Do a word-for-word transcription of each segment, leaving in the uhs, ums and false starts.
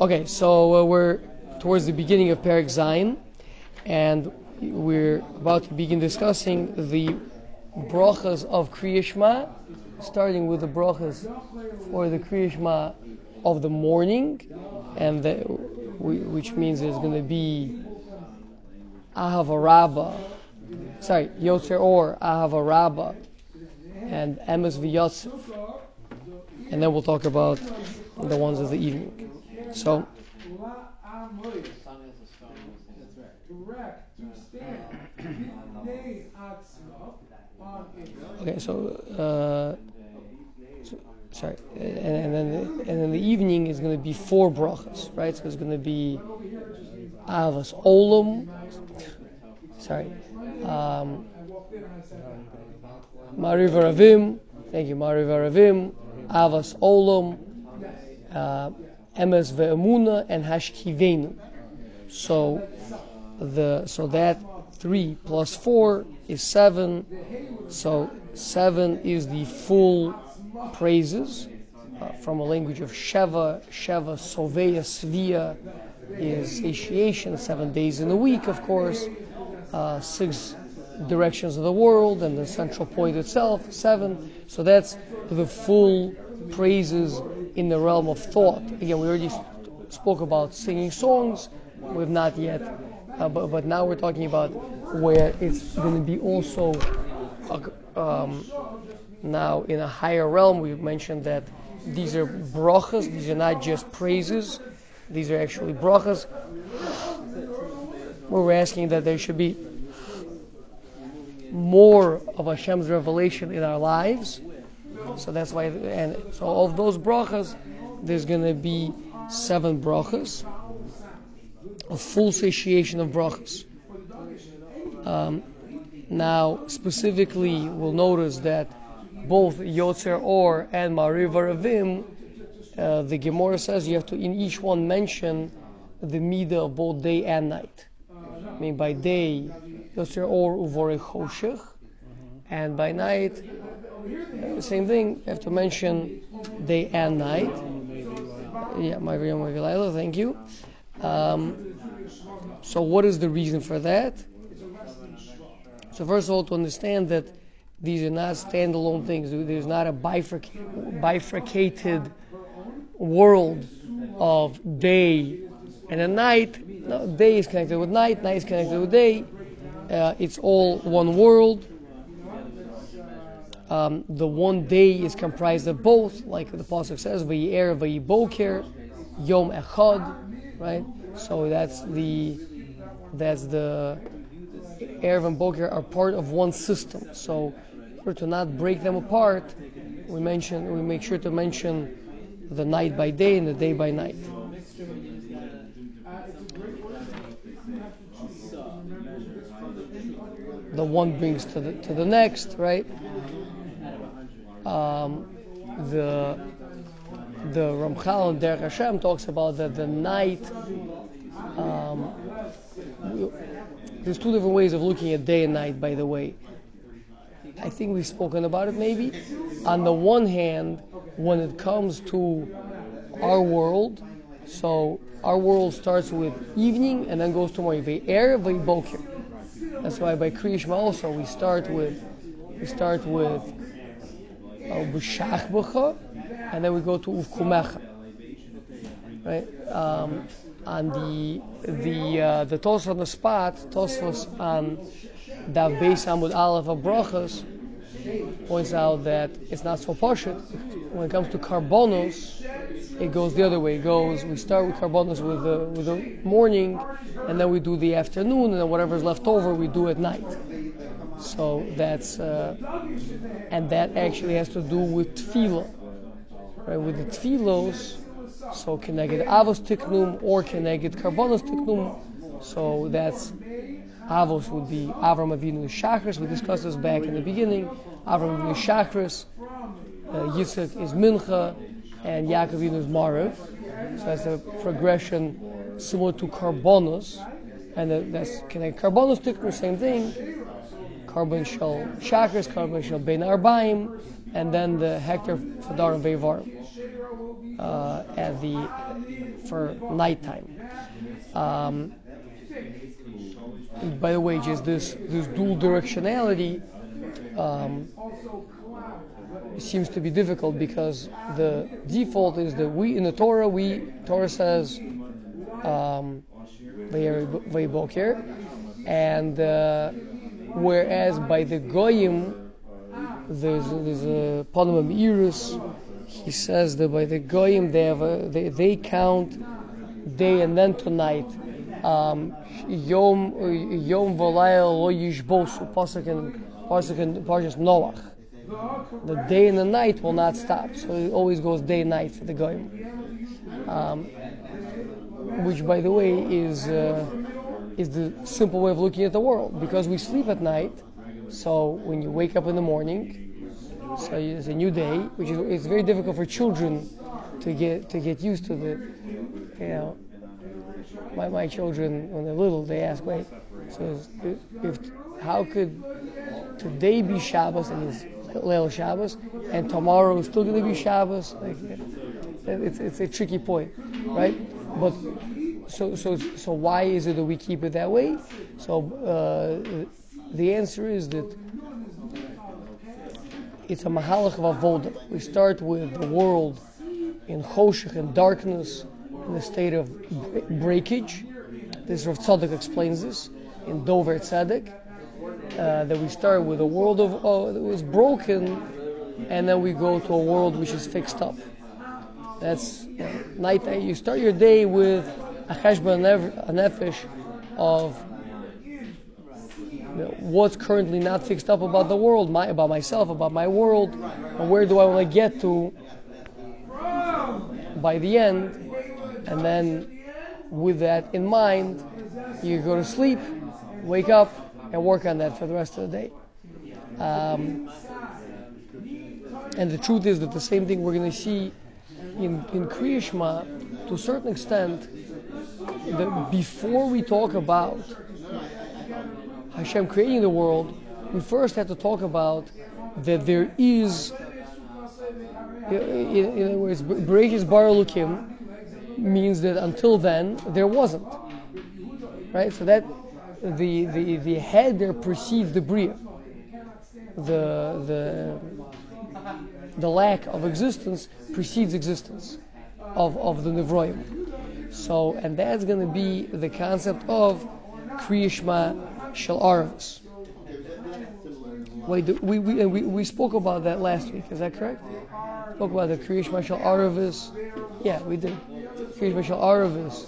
Okay, so uh, we're towards the beginning of Perek Zayin, and we're about to begin discussing the brachas of Kriyas Shma, starting with the brachas for the Kriyas Shma of the morning, and the, which means there's going to be Ahava Rabba, sorry, Yotzer Or, Ahava Rabba, and Emes V'Yatziv, and then we'll talk about the ones of the evening. So, okay, so, uh, so sorry, and, and then the, and then the evening is going to be four brachas, right? So it's going to be Avos olam, sorry, um, Ma'ariv Aravim, thank you, Ma'ariv Aravim, Avos olam, uh, Emes V'Emuna and Hashkivenu. So the so that three plus four is seven. So seven is the full praises uh, from a language of Sheva. Sheva Soveya Svia is satiation, seven days in a week, of course, uh, six directions of the world and the central point itself, seven. So that's the full praises in the realm of thought. Again, we already st- spoke about singing songs. We've not yet, uh, but, but now we're talking about where it's going to be also a, um, now in a higher realm. We've mentioned that these are brachas. These are not just praises. These are actually brachas. We're asking that there should be more of Hashem's revelation in our lives. So that's why, and so of those brachas, there's going to be seven brachas, a full satiation of brachas. Um, now, specifically, we'll notice that both Yotzer Or and Ma'ariv Aravim, uh, the Gemara says you have to in each one mention the midah of both day and night. I mean, by day, Yotzer Or uvorei choshech, and by night, Uh, same thing, I have to mention day and night. Yeah, my real Mavilaila, thank you. Um, so what is the reason for that? So first of all, to understand that these are not standalone things. There's not a bifurc- bifurcated world of day and a night. No, day is connected with night, night is connected with day. Uh, it's all one world. Um, the one day is comprised of both, like the Possuk says, "V'yer v'yiboker, yom echad," right? So that's the that's the erev and boker are part of one system. So in order to not break them apart, we mention we make sure to mention the night by day and the day by night. The one brings to the to the next, right? Um, the the Ramchal and Derech Hashem talks about that the night. Um, we, there's two different ways of looking at day and night. By the way, I think we've spoken about it. Maybe on the one hand, when it comes to our world, so our world starts with evening and then goes to morning. V'erev v'yiboker. That's why by Kriyas Shma also we start with we start with. And then we go to Uvkumecha. Right? Um, on the the uh, the Tosfos on the spot, Tosfos on Dav Beis Amud Aleph of Brachos points out that it's not so pashut. When it comes to Karbonos, it goes the other way. It goes we start with Karbonos with the with the morning, and then we do the afternoon, and then whatever's left over we do at night. So that's, uh, and that actually has to do with Tefillah, right? With the Tefillos, so Keneged Avos Tiknum or Keneged Karbonos Tiknum, so that's, Avos would be Avram Avinu Shachris, we discussed this back in the beginning, Avram Avinu Shachris, uh, Yitzhak is Mincha, and Yaakov is Ma'ariv, so that's a progression similar to Karbonos, and uh, that's Keneged Karbonos Tiknum, same thing, Carbon shall Shachris, carbon shall Bein Arbaim, and and then the Hector Fadarim Veivarim uh, at the for nighttime. Um, by the way, just this this dual directionality um, seems to be difficult because the default is that we in the Torah we Torah says um, and uh, whereas by the Goyim there's, there's a Panamim Iris, he says that by the Goyim they have a, they, they count day and then to night. Um, Yom Yom Volayel Lo Yishbosu Possuk and Possuk and Parshas Noach. The day and the night will not stop, so it always goes day and night for the Goyim. Um, which, by the way, is uh, is the simple way of looking at the world, because we sleep at night. So when you wake up in the morning, so it's a new day, which is it's very difficult for children to get to get used to the, you know. My my children when they're little they ask, wait, so if how could today be Shabbos and it's Leil Shabbos and tomorrow is still going to be Shabbos? Like, it's it's a tricky point, right? But so so so why is it that we keep it that way? So uh, the answer is that it's a mahalach of avodah. We start with the world in choshech and darkness. In a state of breakage, this Rav Tzadok explains this in Dover Tzadok, uh, that we start with a world of uh, that was broken, and then we go to a world which is fixed up. That's you know, night. You start your day with a cheshbon nefesh of you know, what's currently not fixed up about the world, my, about myself, about my world, and where do I want to get to by the end. And then, with that in mind, you go to sleep, wake up, and work on that for the rest of the day. Um, and the truth is that the same thing we're going to see in, in Kriyas Shma, to a certain extent, that before we talk about Hashem creating the world, we first have to talk about that there is, in other words, Bereshis bara Elokim means that until then there wasn't, right? So that the the the head there perceived the bria, the the the lack of existence precedes existence of of the nevroim. So and that's going to be the concept of Kriyas Shma shel Arvus. Wait, we we, we we spoke about that last week. Is that correct? Spoke about the Kriyas Shma shel Arvus. Yeah, we did. Kriyas Shma Arvus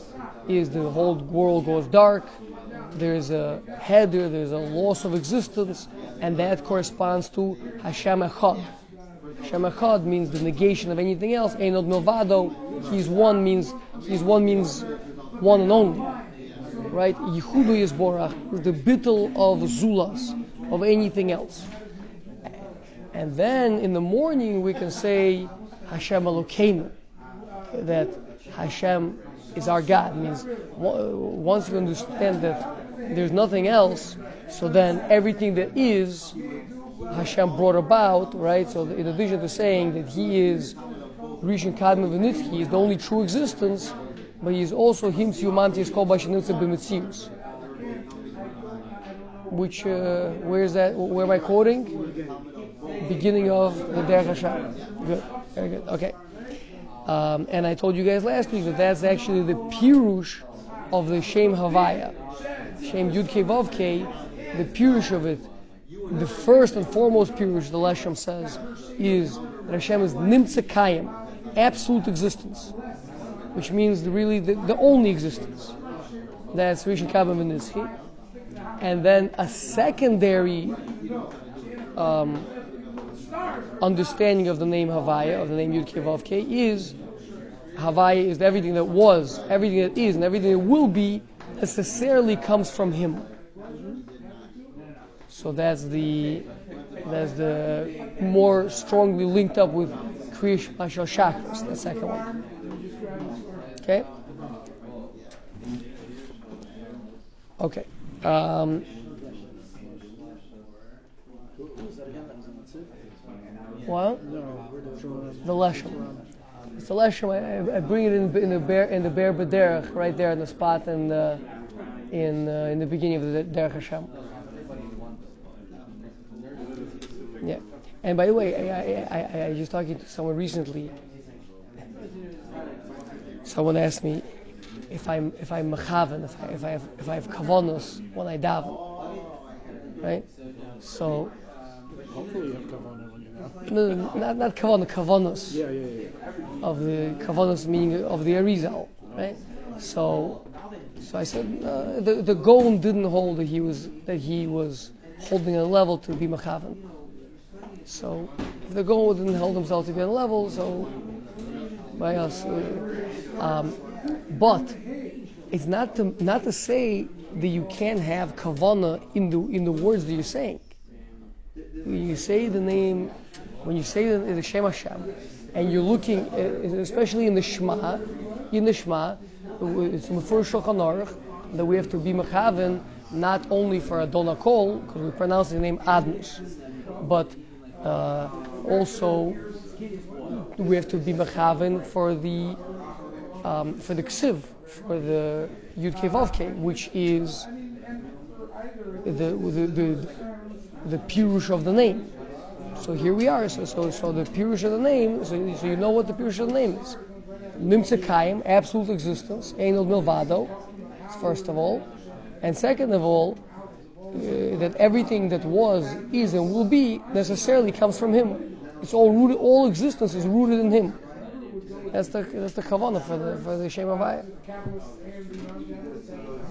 is the whole world goes dark, there's a heder, there's a loss of existence, and that corresponds to Hashem Echad. Hashem Echad means the negation of anything else. Einod Milvado, he's one means he's one means one and only. Right? Yichudu Yisborach is the bittul of Zulas, of anything else. And then in the morning we can say Hashem Elokeinu, that Hashem is our God. It means once you understand that there's nothing else, so then everything that is, Hashem brought about, right? So in addition to saying that He is Rishon Kadmon V'Nitchi, He is the only true existence, but He is also Him Tziyu Mantis Kol Bashenimtza B'Metzius. Which, uh, where is that? Where am I quoting? Beginning of the Derech Hashem. Good, very good. Okay. Um, and I told you guys last week that that's actually the pirush of the Shem Havaya, Shem Yud-Kei Vav-Kei. The pirush of it, the first and foremost pirush, the Leshem says, is that Hashem is Nimtza Kayim, absolute existence, which means really the, the only existence. That's Rishon Kadmon V'Nitchi. And then a secondary um, understanding of the name Havaya, of the name Yud-Kei Vav-Kei, is Havaya is everything that was, everything that is, and everything that will be necessarily comes from Him. So that's the that's the more strongly linked up with Kriyas Shma shel Shachris, the second one. Okay. Okay. Um, What? The Leshem. It's the Leshem. I, I bring it in, in the bear in the bear B'derech, right there in the spot in the in uh, in the beginning of the Derech Hashem. Yeah. And by the way, I I, I I was just talking to someone recently. Someone asked me if I'm if I'm mechaven, if I if I have if I have kavonos when I daven, right? So. Hopefully you have kavana when you have. No, no, not not kavana, kavanos. Yeah, yeah, yeah. Of the kavanos meaning of the Arizal, right? So, so I said uh, the the Gaon didn't hold that he was that he was holding a level to be mechaven. So if the Gaon didn't hold himself to be on a level, so by us. Um, but it's not to not to say that you can't have kavana in the in the words that you're saying. When you say the name, when you say the, the Shem Hashem, and you're looking, especially in the Shema, in the Shema, it's from the first Shulchan Aruch that we have to be mechaven not only for Adon HaKol, because we pronounce the name Adnus, but uh, also we have to be mechaven for the um, for the Ksiv, for the Yud-Kei Vav-Kei, which is the the. the the pirush of the name. So here we are. So so, so the pirush of the name, so, so you know what the pirush of the name is. Nimtze Kaim, absolute existence, Ein Od Milvado, first of all. And second of all, uh, that everything that was, is, and will be necessarily comes from Him. It's all rooted, all existence is rooted in Him. That's the that's the kavanah for the for the Shem Havaya.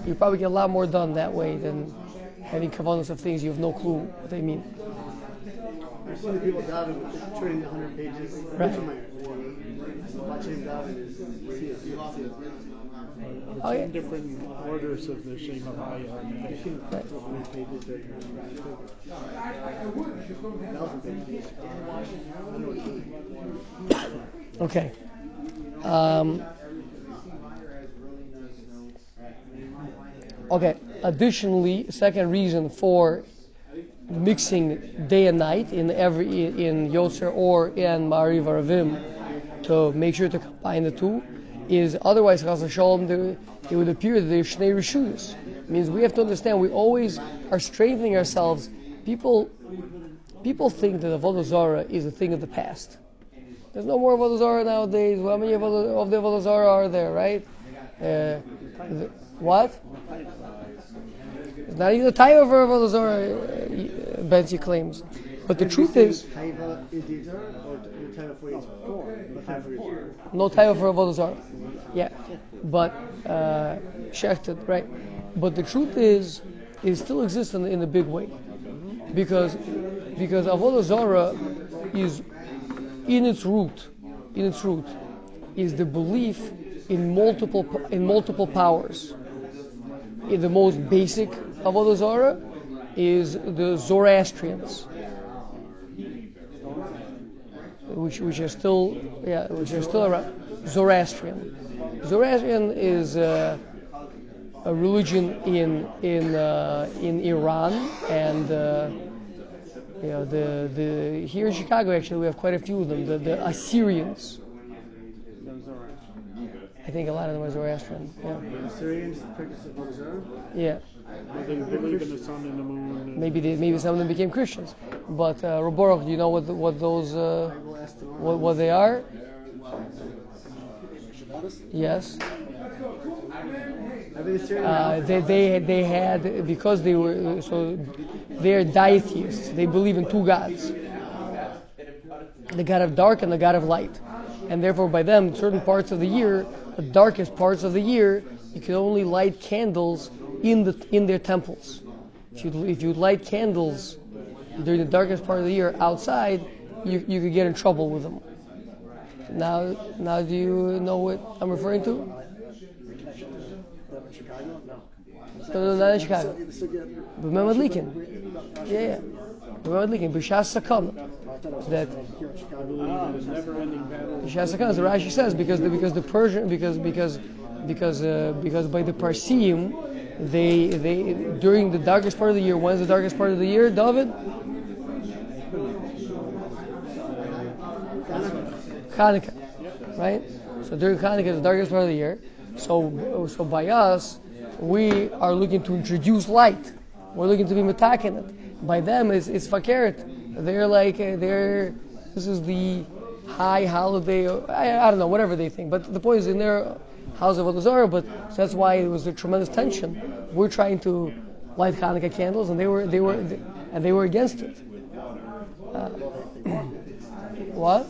You probably get a lot more done that way than having kavanos of things you have no clue what they mean. I've seen the people daven turning one hundred pages. Right. Watching daven is in different orders of the Shema Bayah. Right. one hundred pages there. one thousand pages. Okay. Um, okay. Additionally, second reason for mixing day and night in every in Yotzer Or and Ma'ariv Aravim to make sure to combine the two is otherwise Chas v'Shalom it would appear that they're Shnei Rishuyos. It means we have to understand we always are strengthening ourselves. People people think that Avodah Zorah is a thing of the past. There's no more Avodah Zorah nowadays. How many of the Avodah Zorah are there, right? Uh, the, what? It's not even a taiva for Avodah Zorah, Benzi claims. But the truth is, no taiva for Avodah Zorah. Yeah, but uh, shechted, right? But the truth is, it still exists in, in a big way, because because Avodah Zorah is in its root, in its root, is the belief in multiple in multiple powers. The most basic of Avodah Zorah is the Zoroastrians, which which are still yeah which are still around. Zoroastrian. Zoroastrian is uh, a religion in in uh, in Iran and uh, you know the the here in Chicago actually we have quite a few of them. The, the Assyrians. I think a lot of them are Zoroastrian. Yeah. Assyrians practice Avodah Zorah? Yeah. They believe in the sun and the moon. Maybe they, maybe some of them became Christians. But uh, Roborov, do you know what what those uh, what what they are? Yes. Uh, they they they had because they were so they're ditheists. They believe in two gods. The god of dark and the god of light. And therefore by them, certain parts of the year, the darkest parts of the year, you can only light candles in the in their temples. If you if you light candles during the darkest part of the year outside, you you could get in trouble with them. Now now do you know what I'm referring to? No, no, not in Chicago. Mehmed Likin. Yeah, yeah. Mehmed Likin, Bishasakon. That Bishasakon, the Rashi says, because the, because the Persian, because because because uh, because by the Parsim, they they during the darkest part of the year. When's the darkest part of the year, David? Hanukkah, right? So during Hanukkah is the darkest part of the year. So, so by us, we are looking to introduce light. We're looking to be metakinat. By them, it's, it's fakeret. They're like, they're, this is the high holiday, I, I don't know, whatever they think. But the point is in their house of Avodah Zorah, but so that's why it was a tremendous tension. We're trying to light Hanukkah candles, and they were, they were, they, and they were against it. Uh, what?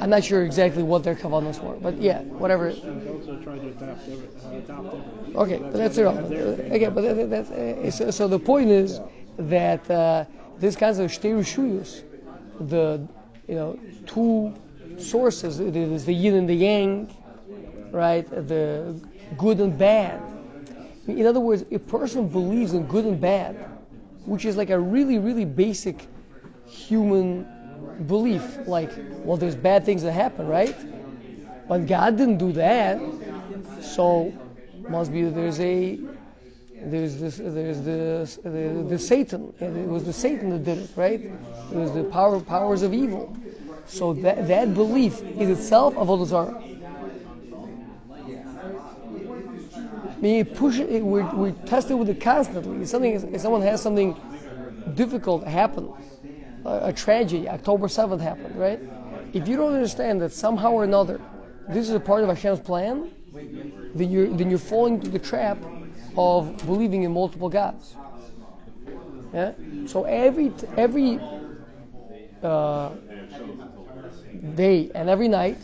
I'm not sure exactly what their Karbonos were, but yeah, whatever. Okay, but that's it. Okay, but that's, uh, so, so the point is that uh, this kinds of shtei rishuyos, the you know two sources, it is the yin and the yang, right? The good and bad. In other words, a person believes in good and bad, which is like a really, really basic human belief. Like, well, there's bad things that happen, right? But God didn't do that, so must be that there's a there's this there's this, the the Satan. It was the Satan that did it, right? It was the power powers of evil. So that that belief is itself Avodah Zorah. I mean, it push it, we're we're tested with it constantly. If something, if someone has something difficult happen, a, a tragedy, October seventh happened, right? If you don't understand that somehow or another, this is a part of Hashem's plan, then you're then you're falling into the trap of believing in multiple gods. Yeah. So every every uh, day and every night,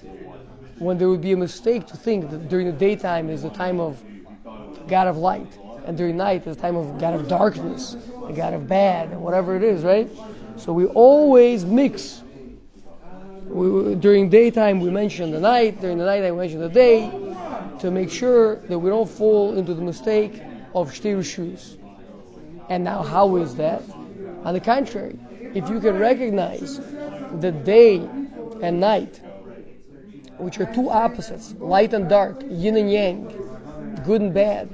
when there would be a mistake to think that during the daytime is the time of God of light, and during night is the time of God of darkness, the God of bad, and whatever it is, right? So we always mix. We, during daytime we mention the night, during the night I mention the day, to make sure that we don't fall into the mistake of shtei rishuyos. And now how is that? On the contrary, if you can recognize the day and night, which are two opposites, light and dark, yin and yang, good and bad,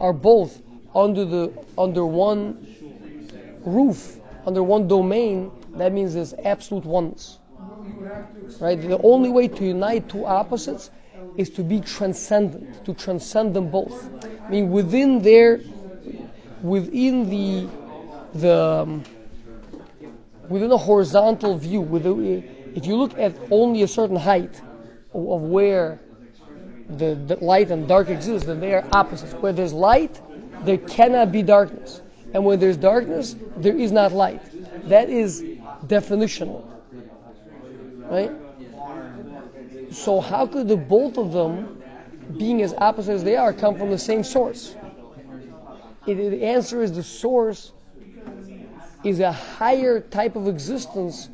are both under the under one roof, under one domain. That means there's absolute oneness, right? The only way to unite two opposites is to be transcendent, to transcend them both. I mean, within their, within the, the, um, within a horizontal view. Within, if you look at only a certain height of, of where The, the light and dark exist, then they are opposites. Where there's light, there cannot be darkness. And where there's darkness, there is not light. That is definitional. Right? So how could the both of them, being as opposite as they are, come from the same source? It, it, the answer is the source is a higher type of existence. I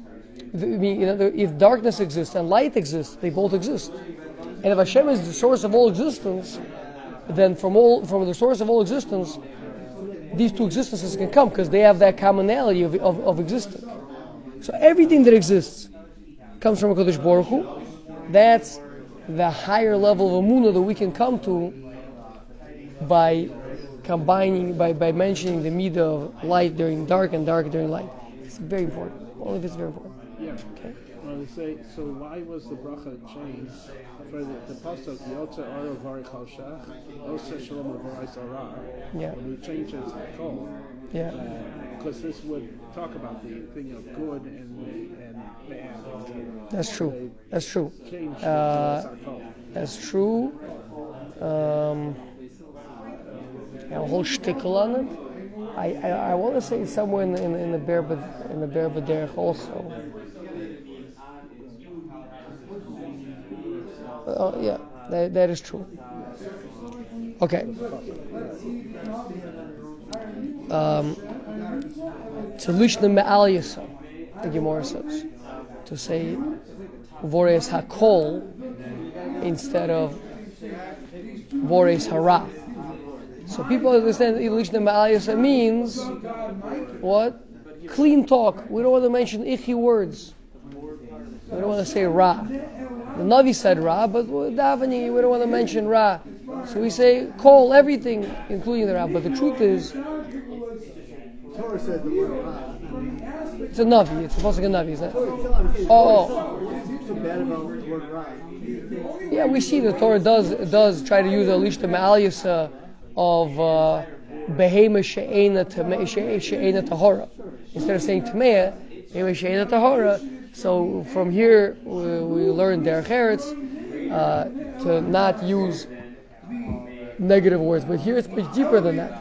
mean, you know, if darkness exists and light exists, they both exist. And if Hashem is the source of all existence, then from all from the source of all existence, these two existences can come because they have that commonality of, of, of existing. So everything that exists comes from HaKadosh Baruch Hu. That's the higher level of Amunah that we can come to by combining, by, by mentioning the midah of light during dark and dark during light. It's very important. All of it's very important. Yeah. Okay. Well, say, so why was the bracha changed for the, the Possuk, Yotzer Or Varich Al Shach, Yotzer Shalom Varich Al Ra, when we change it to Kol? Yeah. Because uh, this would talk about the thing of good and, and bad. That's true. That's true. Uh, that's true. Um, a whole shtickle on it. I, I, I want to say it's somewhere in, in, in the Be'er in the Be'er B'Derech also. Oh yeah, that, that is true. Okay. Um, to lishna me'al yisa, the Gemara says, to say voreis hakol instead of voreis hara. So people understand lishna me'al yisa means what? Clean talk. We don't want to mention icky words. We don't want to say ra. The Navi said Ra, but davening, we don't want to mention Ra. So we say, call everything, including the Ra. But the truth is, Torah says the word Ra. It's a Navi. It's supposed to be a Navi, isn't it? Oh, oh. What's so bad about the word Ra? Yeah, we see the Torah does does try to use Elishah Ma'aliyasa of uh, Behemah She'ena Tahora. Instead of saying Tamea, Behemah She'ena Tahora. So from here we, we learn Derech Eretz uh, to not use negative words. But here it's much deeper than that.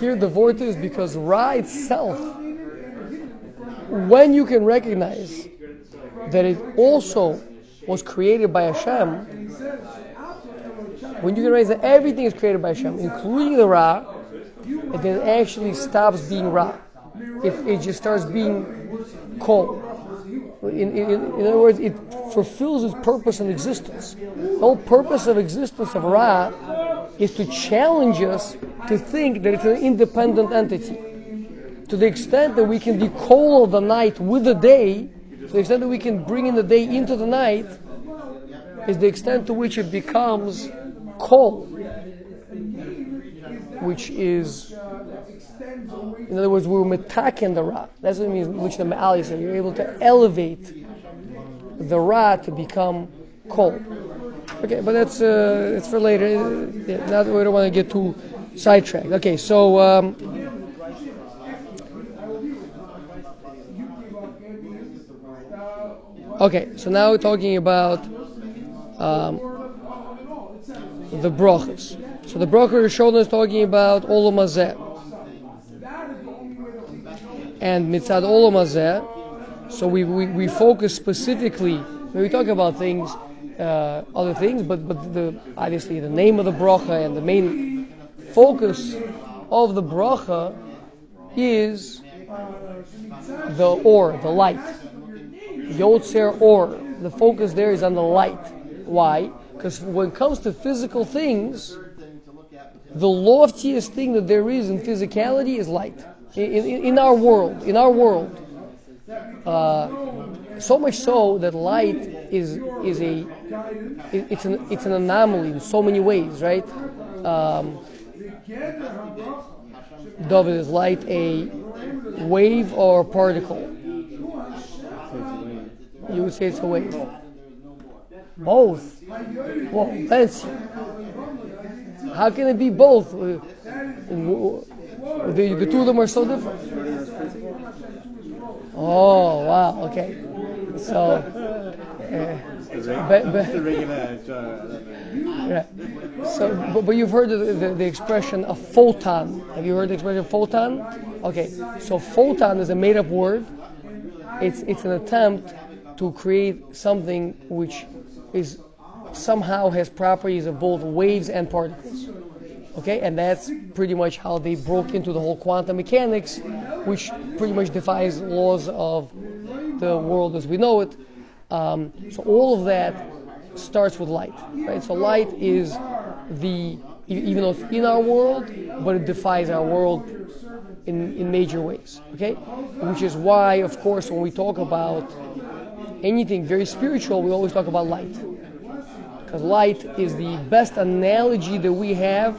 Here the word is because Ra itself, when you can recognize that it also was created by Hashem, when you can recognize that everything is created by Hashem, including the Ra, it then actually stops being Ra. It, it just starts being called. In, in, in other words, it fulfills its purpose in existence. The whole purpose of existence of Ra is to challenge us to think that it's an independent entity. To the extent that we can decoil the night with the day, to the extent that we can bring in the day into the night, is the extent to which it becomes cold. Which is, in other words, we were metaken the Ra. That's what it means, which the Ma'ali said. You're able to elevate the Ra to become cold. Okay, but that's uh, it's for later. Yeah, now we don't want to get too sidetracked. Okay, so um, okay, so now we're talking about um, the brachos. So the brachos Rishon is talking about olam hazeh, and mitzad olam hazeh. So we, we we focus specifically when we talk about things, uh, other things, but but the obviously the name of the bracha and the main focus of the bracha is the or, the light. Yotzer Or. The focus there is on the light. Why? Because when it comes to physical things, the loftiest thing that there is in physicality is light. In, in, in our world, in our world, uh, so much so that light is is a it's an it's an anomaly in so many ways, right? Um, David, is light a wave or a particle? You would say it's a wave. Both. Well, fancy. How can it be both? The, the two of them are so different. Oh, wow, okay. So, uh, but, but, so, but, but you've heard the, the, the expression a photon. Have you heard the expression photon? Okay, so photon is a made-up word. It's it's an attempt to create something which is somehow has properties of both waves and particles. Okay, and that's pretty much how they broke into the whole quantum mechanics, which pretty much defies laws of the world as we know it. Um, so all of that starts with light, right? So light is the, even though it's in our world, but it defies our world in, in major ways, okay? Which is why, of course, when we talk about anything very spiritual, we always talk about light. Because light is the best analogy that we have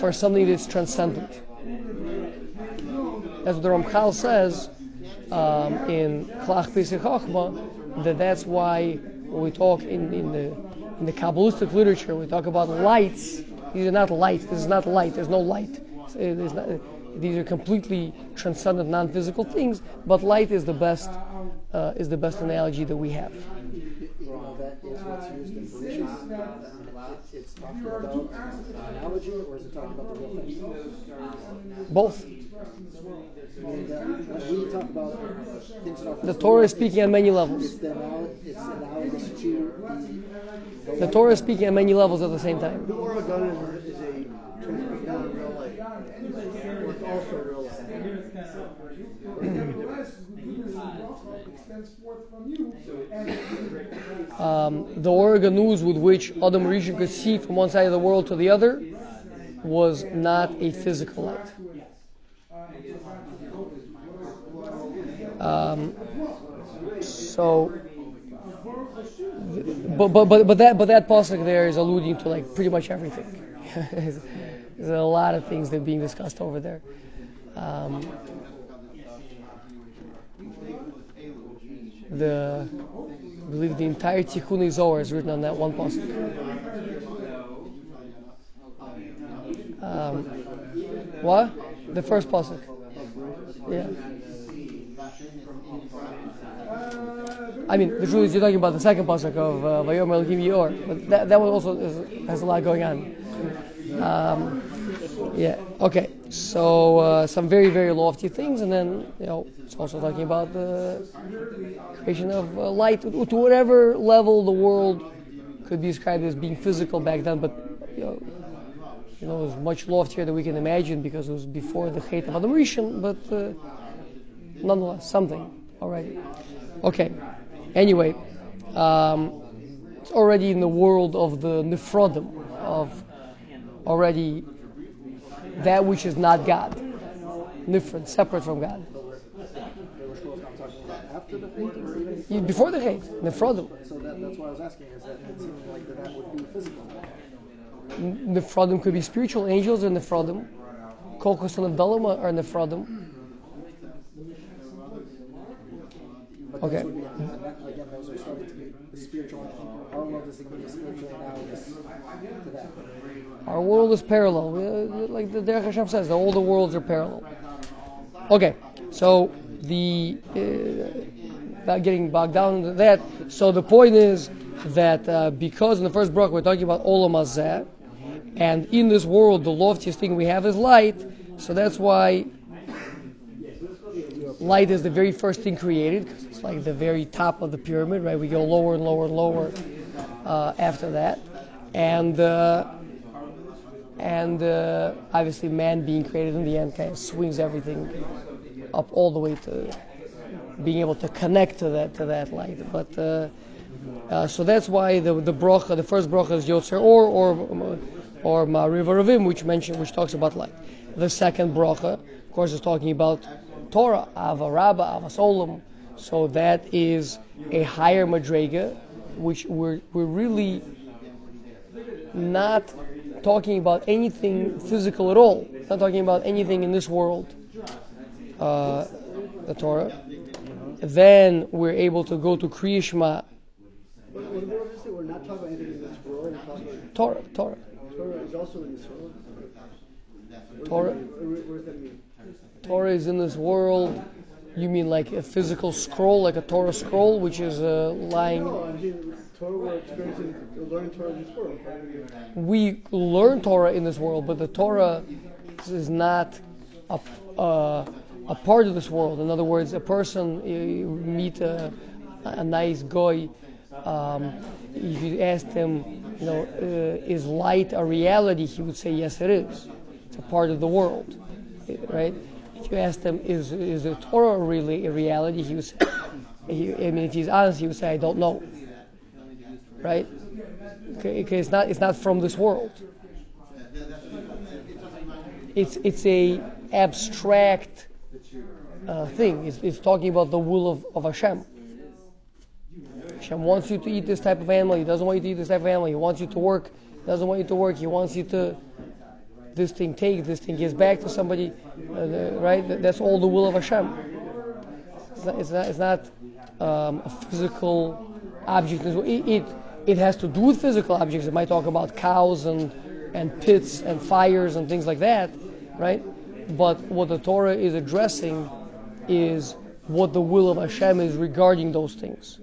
for something that's transcendent. That's what the Ramchal says um, in Klach Pesach Chochmah, that that's why when we talk in, in the in the Kabbalistic literature, we talk about lights. These are not lights. This is not light. There's no light. It's not, these are completely transcendent, non-physical things. But light is the best uh, is the best analogy that we have. Is what's used in Brachos, it's talking about an analogy, or is it talking about the real thing? Both. And, uh, when we talk about things that are the Torah is speaking on many levels. It's, the, it's analogous to the, the, the Torah is speaking on many levels at the same time. The Torah is a real life, or it's also real life. Um, the Oregon news with which Adam Rishon could see from one side of the world to the other was not a physical light. Um, so, but but but but that but that pasuk there is alluding to like pretty much everything. There's a lot of things that are being discussed over there. Um, the I believe the entire Tikkun Zohar is written on that one Possuk. Um, what? The first Possuk. Yeah. I mean, the truth is you're talking about the second Possuk of uh, Vayomer Elohim Ye'or, but that, that one also is, has a lot going on. Um, yeah, okay. So, uh, some very, very lofty things, and then, you know, it's also talking about the creation of uh, light, to whatever level the world could be described as being physical back then, but, you know, you know it was much loftier than we can imagine because it was before the Chet of Adam Rishon, but uh, nonetheless, something already. Okay, anyway, um, it's already in the world of the Nephrodim, of already that which is not God, different, separate from God. Before the Chet, Nephrodim. So that, that's why I was asking, is that it seemed like that, that would be physical? Nephrodim could be spiritual. Angels are Nephrodim. Kokos and Abdallah are Nephrodim. Okay. Again, those are starting to be spiritual. Our world is spiritual now to that. Our world is parallel. We, uh, like the Derech Hashem says, all the worlds are parallel. Okay, so the uh, not getting bogged down into that. So the point is that uh, because in the first bracha we're talking about olam hazeh, and in this world the loftiest thing we have is light. So that's why light is the very first thing created, because it's like the very top of the pyramid, right? We go lower and lower and lower uh, after that, and. Uh, And uh, obviously, man being created in the end kind of swings everything up all the way to being able to connect to that to that light. But uh, uh, so that's why the the bracha, the first bracha is Yotzer Or or or Ma'ariv Aravim, which mention which talks about light. The second bracha, of course, is talking about Torah, Ahava Rabba, Avos olam. So that is a higher madrega, which we're we're really not talking about anything physical at all. It's not talking about anything in this world, uh, the Torah. Then we're able to go to Kriyas Shma. We're not talking about anything in this world. Torah, Torah. Torah is also in this world. Torah. Where does that mean? Torah is in this world. You mean like a physical scroll, like a Torah scroll, which is uh, lying? No, I mean, Torah we're experiencing, we learn Torah in this world. We learn Torah in this world, but the Torah is not a, uh, a part of this world. In other words, a person, you meet a, a nice guy, um, if you ask him, you know, uh, is light a reality? He would say, yes, it is. It's a part of the world, right? If you ask them, is is the Torah really a reality? He would say, he, I mean, if he's honest, he would say, I don't know. Right? Okay, okay, it's not it's not from this world. It's it's a abstract uh, thing. It's, it's talking about the will of, of Hashem. Hashem wants you to eat this type of animal. He doesn't want you to eat this type of animal. He wants you to work. He doesn't want you to work. He wants you to... This thing takes, this thing gives back to somebody, uh, the, right? That's all the will of Hashem. It's not, it's not, it's not um, a physical object. It, it it has to do with physical objects. It might talk about cows and and pits and fires and things like that, right? But what the Torah is addressing is what the will of Hashem is regarding those things.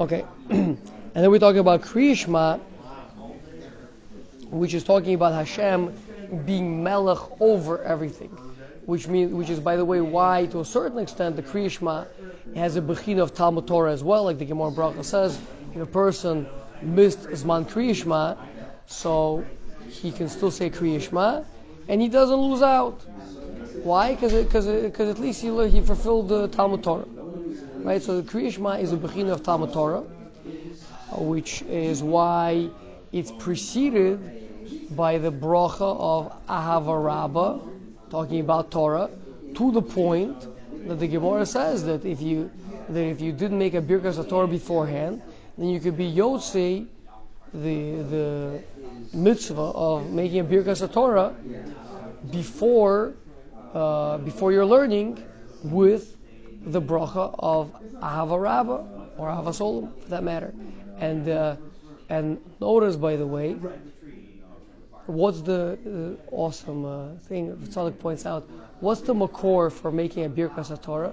Okay, and then we talk about Kriyas Shma, which is talking about Hashem being melech over everything, which means, which is, by the way, why to a certain extent the Kriyas Shma has a bechina of Talmud Torah as well, like the Gemara Brachos says, if a person missed Zman Kriyas Shma, so he can still say Kriyas Shma, and he doesn't lose out. Why? Because because because at least he he fulfilled the Talmud Torah, right? So the Kriyas Shma is a bechina of Talmud Torah, which is why it's preceded by the bracha of Ahava Rabba, talking about Torah, to the point that the Gemara says that if you that if you didn't make a Birkas of Torah beforehand, then you could be Yotze, the the mitzvah of making a Birkas of Torah before uh, before your learning, with the bracha of Ahava Rabba or Avos olam, for that matter. And uh, and notice, by the way, what's the uh, awesome uh, thing Tzadok points out? What's the makor for making a birkas haTorah?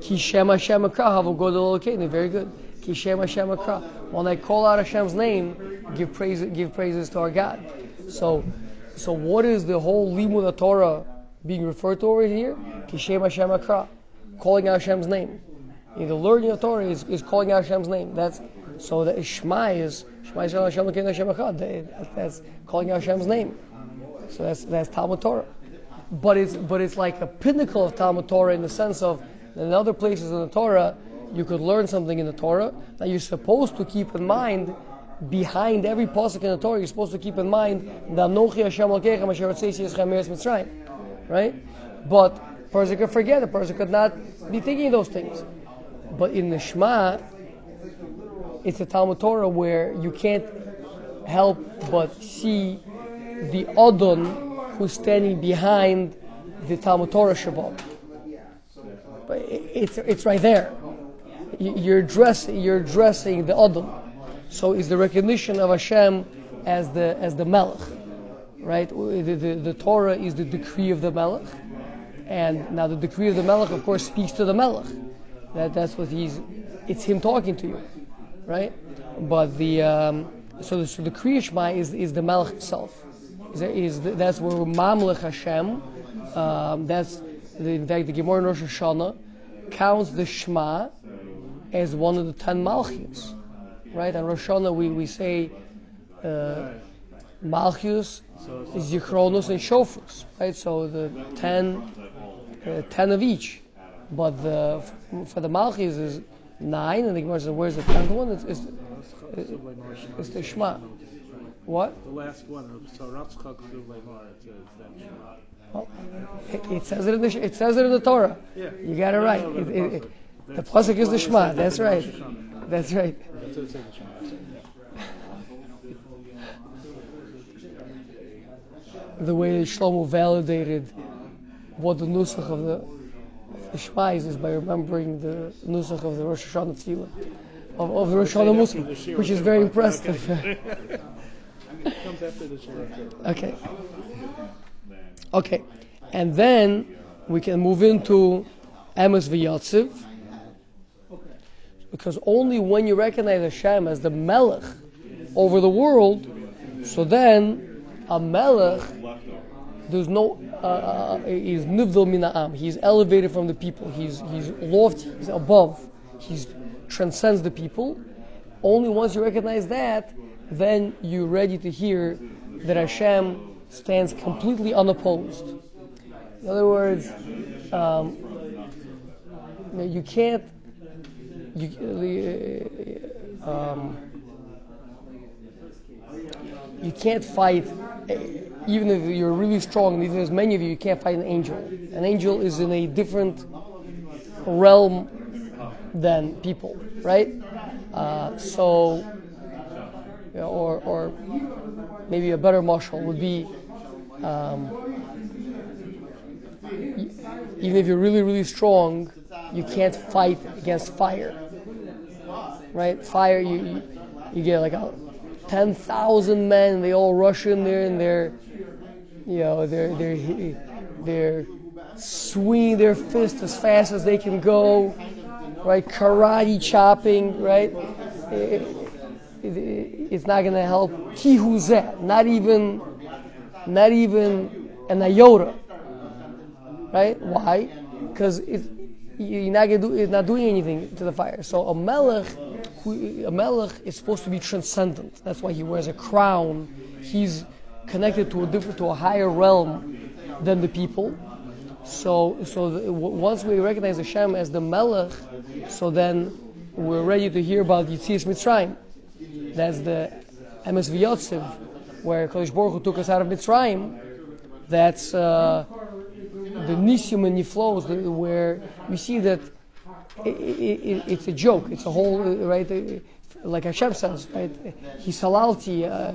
Kishem Hashem Akra Havu Godol Elokeinu. Very good. Kishem Hashem Akra. When I call out Hashem's name, give praise, give praises to our God. So, so what is the whole limud haTorah being referred to over here? Kishem Hashem Akra, calling out Hashem's name. You know, learning haTorah is, is calling out Hashem's name. That's so. The Shma is Shema Yisrael Hashem Elokeinu Hashem Echad. That's calling out Hashem's name. So that's that's Talmud Torah. But it's but it's like a pinnacle of Talmud Torah in the sense of, in other places in the Torah, you could learn something in the Torah that you're supposed to keep in mind. Behind every possuk in the Torah, you're supposed to keep in mind that, right? But a person could forget, a person could not be thinking those things. But in the Shema, it's a Talmud Torah where you can't help but see the Adon who's standing behind the Talmud Torah Shabbat. It's it's right there. You're dressing you're dressing the Adam. So it's the recognition of Hashem as the as the Melech, right? The, the, the Torah is the decree of the Melech, and now the decree of the Melech, of course, speaks to the Melech. That that's what he's. It's him talking to you, right? But the um, so the, so the Kriyas Shma is is the Melech itself. Is, is the, that's where Mamlech Hashem. Um, that's. In fact, the Gemara in Rosh Hashanah counts the Shema as one of the ten Malchios, right? And Rosh Hashanah we, we say uh, Malchios, Zichronos, and Shofros, right? So the ten, uh, ten of each. But the, for the Malchios is nine, and the Gemara says, where's the tenth one? It's, it's, it's, it's the Shema. What? The last one. Well, it, it says it in the it says it in the Torah. Yeah. You got it right. It, it, it, the Possuk is the Shema. That's right. That's right. The way Shlomo validated what the nusach of the, of the Shema is is by remembering the nusach of the Rosh Hashanah Tefillah, of, of the Rosh Hashanah Muslim, which is very impressive. It comes after the Shema. Okay. Okay, and then we can move into Emes V'Yatziv, because only when you recognize Hashem as the Melech over the world, so then a Melech, there's no, uh, is Nivdal Min Ha'am. He's elevated from the people. He's he's lofty. He's above. He transcends the people. Only once you recognize that, then you're ready to hear that Hashem stands completely unopposed. In other words, um, you can't. You, uh, um, you can't fight, even if you're really strong. Even as many of you, you can't fight an angel. An angel is in a different realm than people, right? Uh, so, or or maybe a better marshal would be. Um, even if you're really, really strong, you can't fight against fire, right? Fire, you you get like a ten thousand men. They all rush in there, and they're, you know, they're they're they're swinging their fists as fast as they can go, right? Karate chopping, right? It, it, it, it's not going to help. Kihuzeh, not even. Not even an iota, right? Why? Because you're not gonna do, it's not doing anything to the fire. So a melech, who, a melech is supposed to be transcendent. That's why he wears a crown. He's connected to a different, to a higher realm than the people. So, so the, w- once we recognize Hashem as the melech, so then we're ready to hear about Yetzias Mitzrayim. That's the Emes V'Yatziv, where Kadosh Baruch Hu took us out of Mitzrayim. That's uh, the Nisim and Niflos, where you see that it, it, it's a joke. It's a whole, right? Like Hashem says, right? He salalti, uh,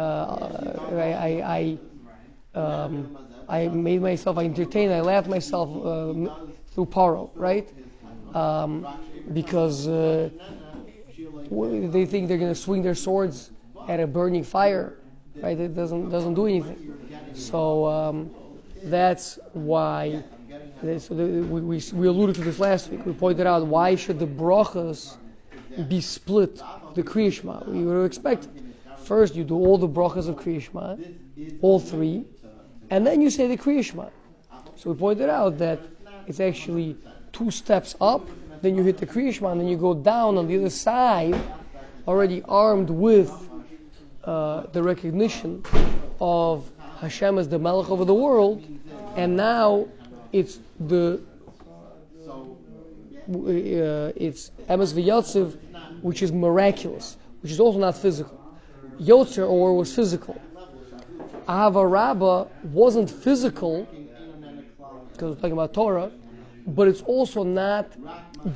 uh, I, I, um, I made myself, I entertained, I laughed myself uh, through Paro, right? Um, because uh, they think they're going to swing their swords at a burning fire, right? It doesn't doesn't do anything. So um, that's why. So the, we, we we alluded to this last week. We pointed out why should the brachas be split, the Kriyas Shma. We would expect it. First you do all the brachas of Kriyas Shma, all three, and then you say the Kriyas Shma. So we pointed out that it's actually two steps up, then you hit the Kriyas Shma, and then you go down on the other side, already armed with uh, the recognition of Hashem as the Malach over the world, and now it's the uh, it's Emes V'Yatziv, which is miraculous, which is also not physical. Yotzer Or was physical. Ahava Rabba wasn't physical, because we're talking about Torah, but it's also not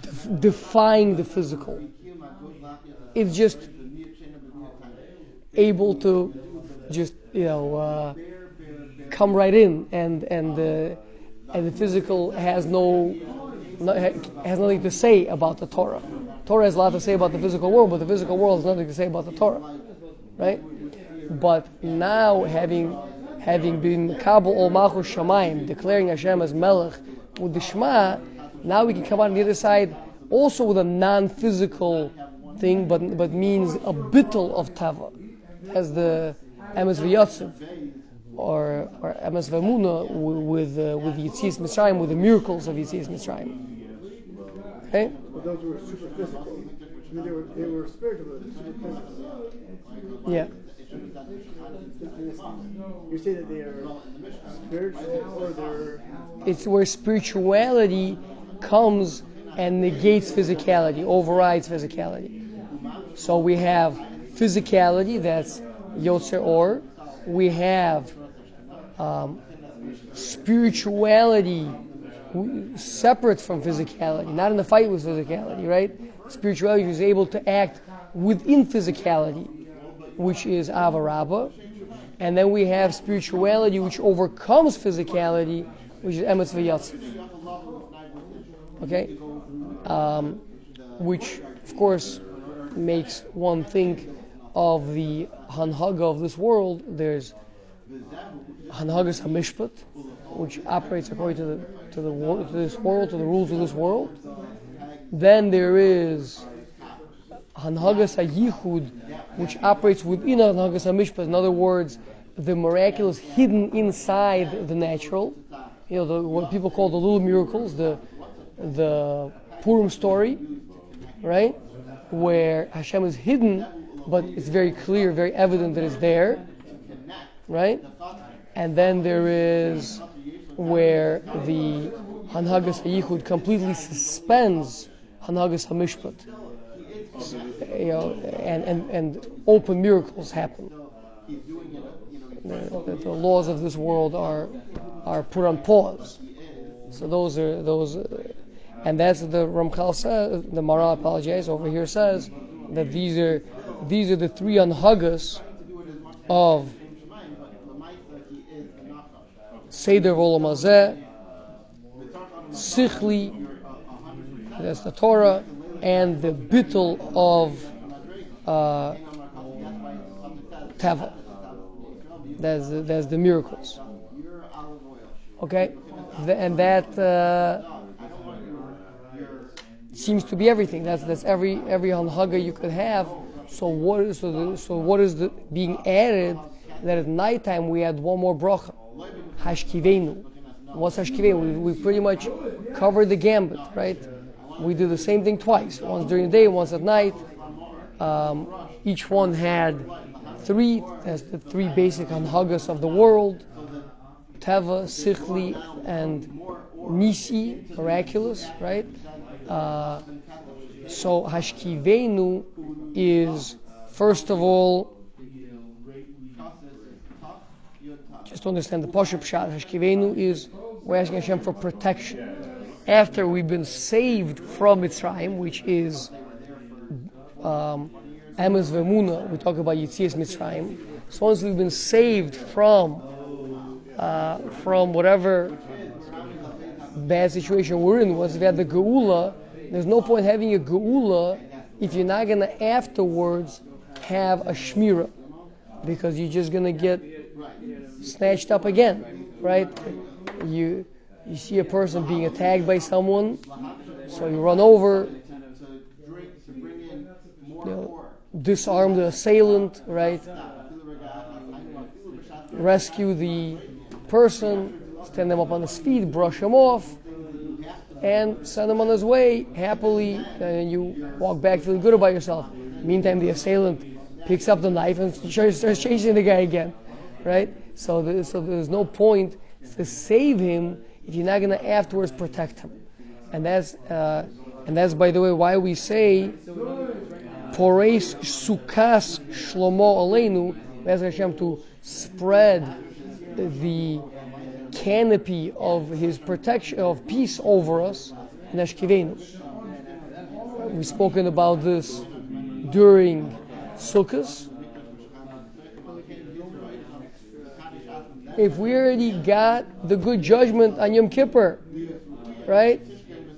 de- defying the physical. It's just able to just, you know, uh, come right in, and and uh, and the physical has no, no has nothing to say about the Torah. Torah has a lot to say about the physical world, but the physical world has nothing to say about the Torah, right? But now having having been Kabul Ol Malchus Shamayim, declaring Hashem as Melech with the Shema, now we can come out on the other side also with a non-physical thing, but but means a bittul of Tava, as the Emes V'Yatziv, or or Emes V'Emuna with uh, with Yitzias Mitzrayim, with the miracles of Yitzias Mitzrayim. Okay. But those were superphysical. I mean, they were they were spiritual, but superphysical. Yeah. You say that they are spiritual, or they're. It's where spirituality comes and negates physicality, overrides physicality. So we have physicality, that's Yotzer Or. We have um, spirituality separate from physicality, not in the fight with physicality, right? Spirituality is able to act within physicality, which is Ahava Rabba. And then we have spirituality which overcomes physicality, which is Emes V'Yatziv. Okay? Um, which, of course, makes one think of the Hanhaga of this world. There's Hanhagas HaMishpat, which operates according to the to the to this world, to the rules of this world. Then there is Hanhagas HaYichud, which operates within Hanhagas HaMishpat. In other words, the miraculous hidden inside the natural. You know, the, what people call the little miracles, the the Purim story, right, where Hashem is hidden, but it's very clear, very evident that it's there, right? And then there is where the Hanhagas HaYichud completely suspends Hanhagas HaMishpat, you know, and, and, and open miracles happen. The, the, the laws of this world are are put on pause. So those are those, uh, and that's what the Ramchal says. The Maral, apologize, over here says that these are. These are the three anhagas of Seder Olam Hazeh, Sichli, that's the Torah, and the bittul of uh, Teva. That's the, that's the miracles. Okay, the, and that uh, seems to be everything. That's that's every every anhaga you could have. So what is so, the, so what is the, being added that at nighttime we add one more bracha, Hashkivenu. What's Hashkivenu? We, we pretty much covered the gambit, right? We do the same thing twice, once during the day, once at night. Um, each one had three, that's the three basic hanhagas of the world: Teva, Sichli, and Nisi, miraculous, right? Uh, so Hashkivenu is, first of all, just to understand the Possuk Pshat, Hashkivenu is, we're asking Hashem for protection. After we've been saved from Mitzrayim, which is um, Emes V'Emuna, we talk about Yitzias Mitzrayim. So once we've been saved from uh, from whatever bad situation we're in. Once we had the geula, there's no point having a geula if you're not going to afterwards have a shmira, because you're just going to get snatched up again, right? You you see a person being attacked by someone, so you run over, you know, disarm the assailant, right? Rescue the person, stand them up on his feet, brush him off, and send him on his way happily, and you walk back feeling good about yourself. Meantime, the assailant picks up the knife and starts chasing the guy again, right? So there's, so there's no point to save him if you're not going to afterwards protect him. And that's, uh, and that's, by the way, why we say, Poreis sukas shlomo aleinu, we ask Hashem to spread the canopy of His protection, of peace over us, in Hashkivenu. We've spoken about this during Sukkos. If we already got the good judgment on Yom Kippur, right?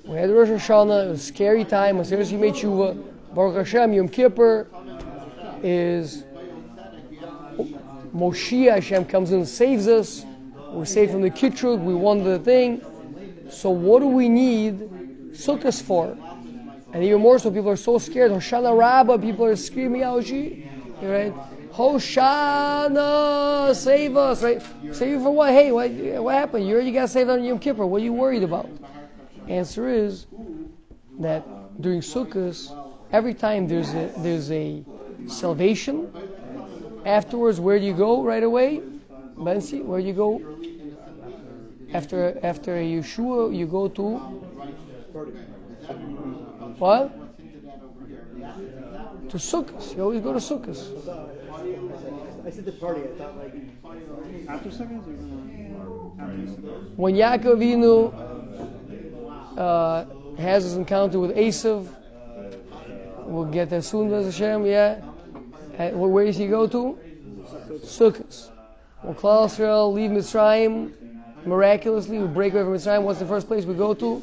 We had Rosh Hashanah, it was a scary time, we seriously made Shuvah. Baruch Hashem, Yom Kippur is Moshiach. Hashem comes in and saves us. We're saved from the Kitrug, we won the thing. So what do we need Sukkos for? And even more so, people are so scared. Hoshana Rabbah, people are screaming out, right? Hoshana, save us, right? Save you for what? Hey, what, what happened? You already got saved on Yom Kippur. What are you worried about? Answer is that during Sukkos, every time there's a, there's a salvation, afterwards, where do you go right away? Bensi, where do you go? After after a Yeshua, you go to... What? To Sukkos. You always go to Sukkos. I said the party, I thought like... After Sukkot? When Yaakov Avinu uh, has his encounter with Esav, we'll get there soon, as Hashem, yeah. And where does he go to? Sukkot. When Klal Yisrael leave Mitzrayim, miraculously we break away from Mitzrayim, what's the first place we go to?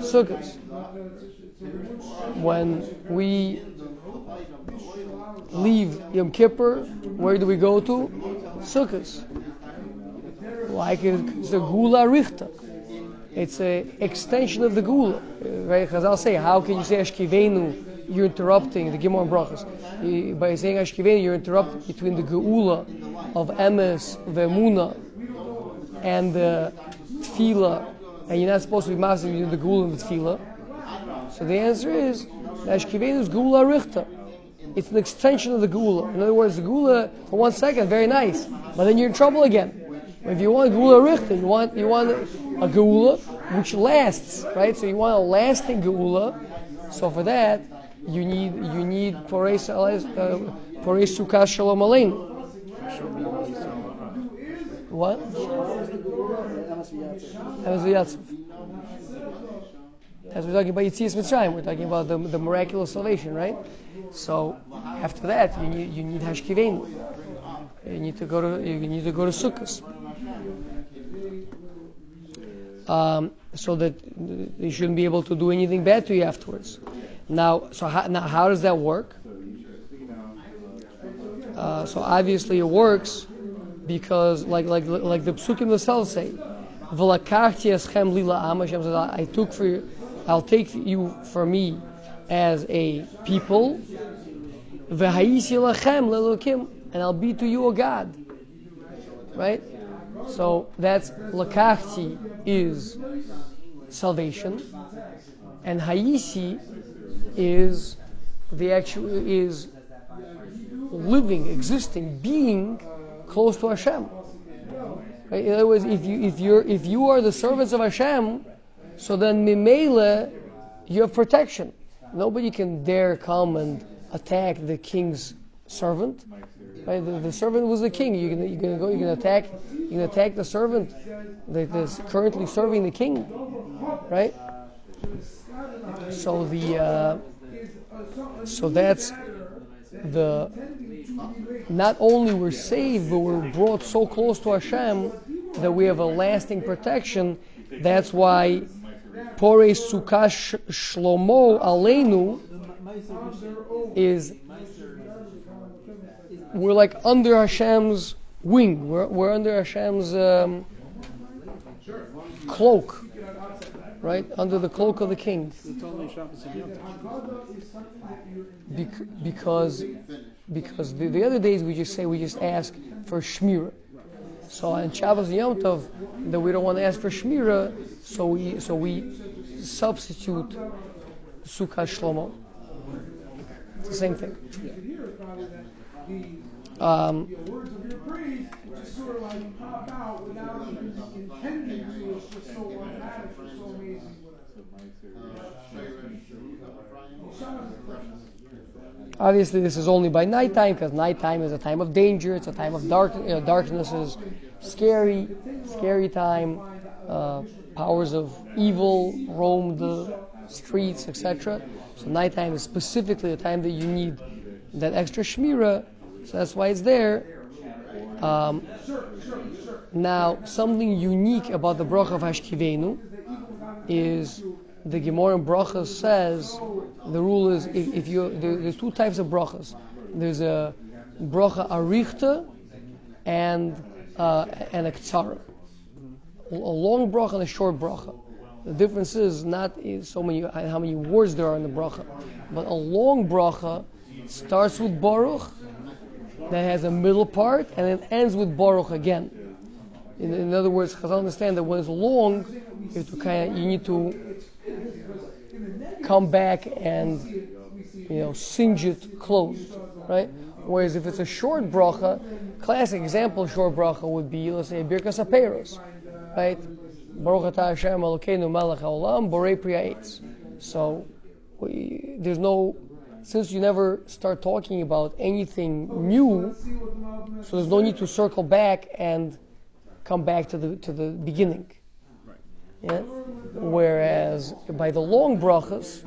Sukkot. When we leave Yom Kippur, where do we go to? Sukkot. Like it's a Gula Richta. It's an extension of the Gula. Right? Chazal say, how can you say Hashkivenu, you're interrupting the Gemara and Brachos? By saying Hashkivenu, you're interrupting between the Geula of Emes V'Yatziv and the Tefillah, and you're not supposed to be master between the Geula and the Tefillah. So the answer is, Hashkivenu is Gula Richta. It's an extension of the Gula. In other words, the Gula, for one second, very nice, but then you're in trouble again. If you want Gula Richta, you want you want a Gula which lasts, right? So you want a lasting Gula. So for that, you need you need Poreis Sukas Shalom Aleinu. What? Emes V'Yatziv. As we're talking about Yitzias Mitzrayim, we're talking about the, the miraculous salvation, right? So after that, you need you need Hashkivenu. You need to go to you need to go to Sukkos, um, so that you shouldn't be able to do anything bad to you afterwards. Now, so how, now how does that work? Uh, so obviously it works because, like like like the Psukim themselves say, "V'lakachti eschem li la'am." Hashem says, "I took for you." I'll take you for me as a people, and I'll be to you a God. Right? So that's Lakachti is salvation, and Hayisi is the actual is living, existing, being close to Hashem. Right? In other words, if you if you're if you are the servants of Hashem, so then Mimele, you have protection. Nobody can dare come and attack the king's servant. Right? The, the servant was the king. You can you can go. You can attack. You can attack the servant that is currently serving the king. Right. So the uh, so that's the. Not only we're saved, but we're brought so close to Hashem that we have a lasting protection. That's why Porei Sukkah Shlomo Aleinu is we're like under Hashem's wing. We're, we're under Hashem's um, cloak, right? Under the cloak of the king. Be- because because the, the other days we just say we just ask for shmirah. So on Shabbos and Yom Tov, that we don't want to ask for Shmira, so we so we substitute Sukkah Shlomo. It's the same thing. Yeah. Um, Obviously, this is only by nighttime because nighttime is a time of danger. It's a time of dark, you know, darkness is scary, scary time. Uh, powers of evil roam the streets, et cetera. So nighttime is specifically a time that you need that extra shmirah. So that's why it's there. Um, now, something unique about the bracha of Hashkivenu is the Gemara in Brachos says the rule is if, if you there, there's two types of brachas. There's a bracha arichta and uh, and a ktsara, a long bracha and a short bracha. The difference is not is so many how many words there are in the bracha, but a long bracha starts with baruch, that has a middle part, and it ends with baruch again. In, in other words, Chazal understand that when it's long, you have to kind of you need to come back and, you know, singe it closed, right? Whereas if it's a short bracha, classic example of short bracha would be, let's say, Birkas HaPeiros, right? Baruch Ata Hashem Elokeinu Melech HaOlam Borei Pri Ha'Etz. So we, there's no, since you never start talking about anything new, so there's no need to circle back and come back to the to the beginning. Yeah? Whereas by the long brachas,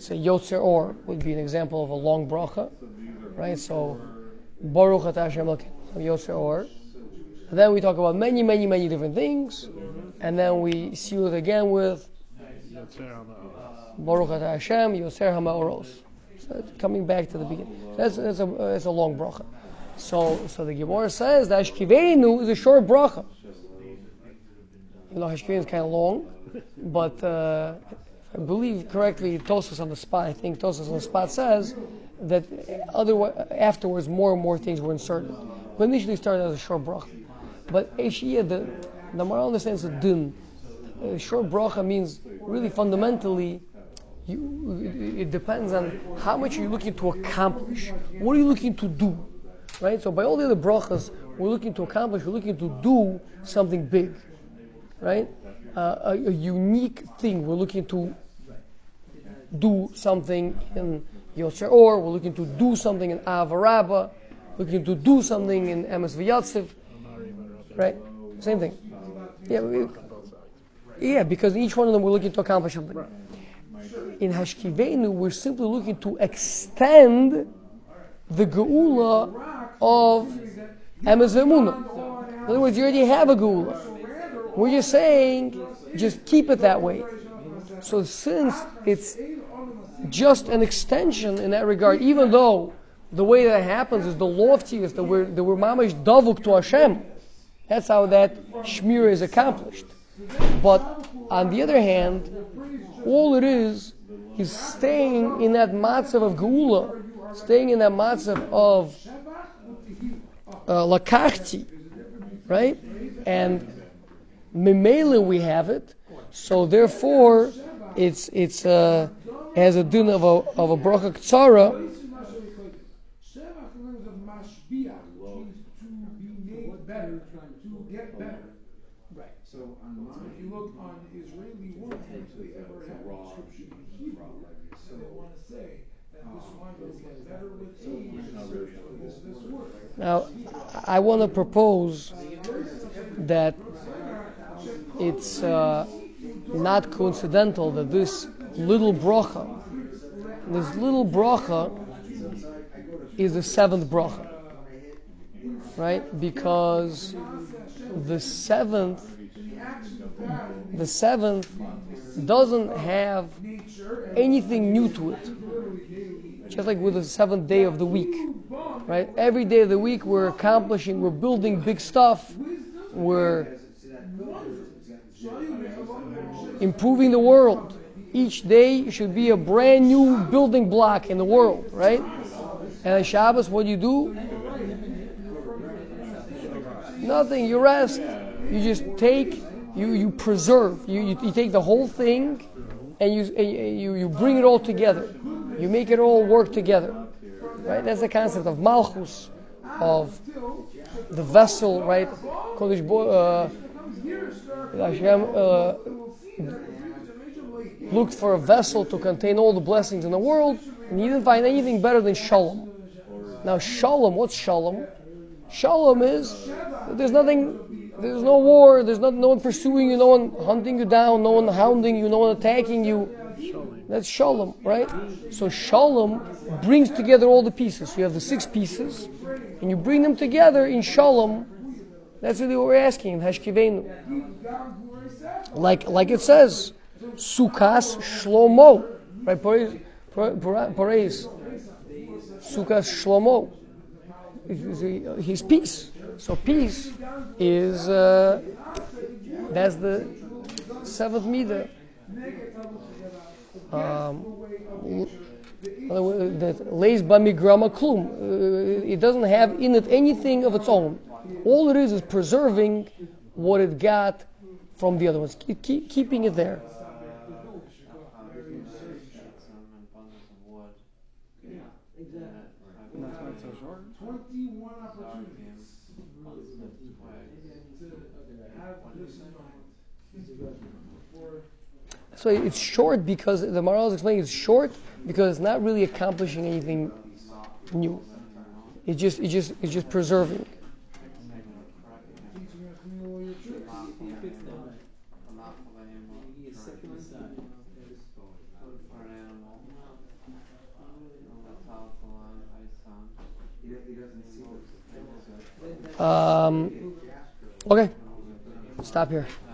say Yotzer Or would be an example of a long bracha, right? So Baruch Ata Hashem Yotzer Or. And then we talk about many, many, many different things, and then we seal it again with Baruch Ata Hashem Yotzer HaMaoros. So coming back to the beginning. That's that's a that's a long bracha. So so the Gemara says that Hashkivenu is a short bracha. You know, Hashkivenu is kind of long, but uh, if I believe correctly, Tosfos on the spot, I think Tosfos on the spot says that otherwise, afterwards more and more things were inserted. We initially started as a short bracha. But Eshiyah, the, the Maral understands the din. Uh, short bracha means really fundamentally, you, it depends on how much you're looking to accomplish. What are you looking to do? Right? So by all the other brachas, we're looking to accomplish, we're looking to do something big. Right? Uh, a, a unique thing. We're looking to do something in Yotzer Or. We're looking to do something in Ahava Rabba. Looking to do something in Emes V'Yatziv. Right? Same thing. Yeah, we, yeah, because in each one of them we're looking to accomplish something. In Hashkivenu, we're simply looking to extend the geula of Emes V'Emunah. In other words, you already have a geula. We're just saying, just keep it that way. So since it's just an extension in that regard, even though the way that it happens is the loftiest, that we're, that we're mamash davuk to Hashem, that's how that shmira is accomplished. But on the other hand, all it is, is staying in that matzav of geula, staying in that matzav of uh, lakachti, right? And Memele we have it, so therefore it's it's uh, has a din of a of a bracha ktsara. Now I want to propose that it's uh, not coincidental that this little bracha, this little bracha is the seventh bracha, right? Because the seventh, the seventh doesn't have anything new to it. Just like with the seventh day of the week, right? Every day of the week we're accomplishing, we're building big stuff, we're improving the world. Each day should be a brand new building block in the world, right? And on Shabbos, what do you do? Nothing. You rest. You just take, you, you preserve. You, you you take the whole thing, and you and you you bring it all together. You make it all work together, right? That's the concept of malchus, of the vessel, right? Kodesh Bo, uh, Hashem uh, looked for a vessel to contain all the blessings in the world, and he didn't find anything better than shalom. Now, shalom. What's shalom? Shalom is there's nothing, there's no war, there's not no one pursuing you, no one hunting you down, no one hounding you, no one attacking you. That's shalom, right? So shalom brings together all the pieces. You have the six pieces, and you bring them together in shalom. That's really what we're asking in Hashkivenu. Like like it says, Sukas Shlomo, right? Parais, Sukas Shlomo. His peace. So peace is uh, that's the seventh midah. Um, that lays bamigrama klum. It doesn't have in it anything of its own. All it is is preserving what it got from the other ones, keep, keep, keeping it there. So it's short because the Maharal is explaining it's short because it's not really accomplishing anything new. It just, it just, it's just preserving. Um, okay, stop here.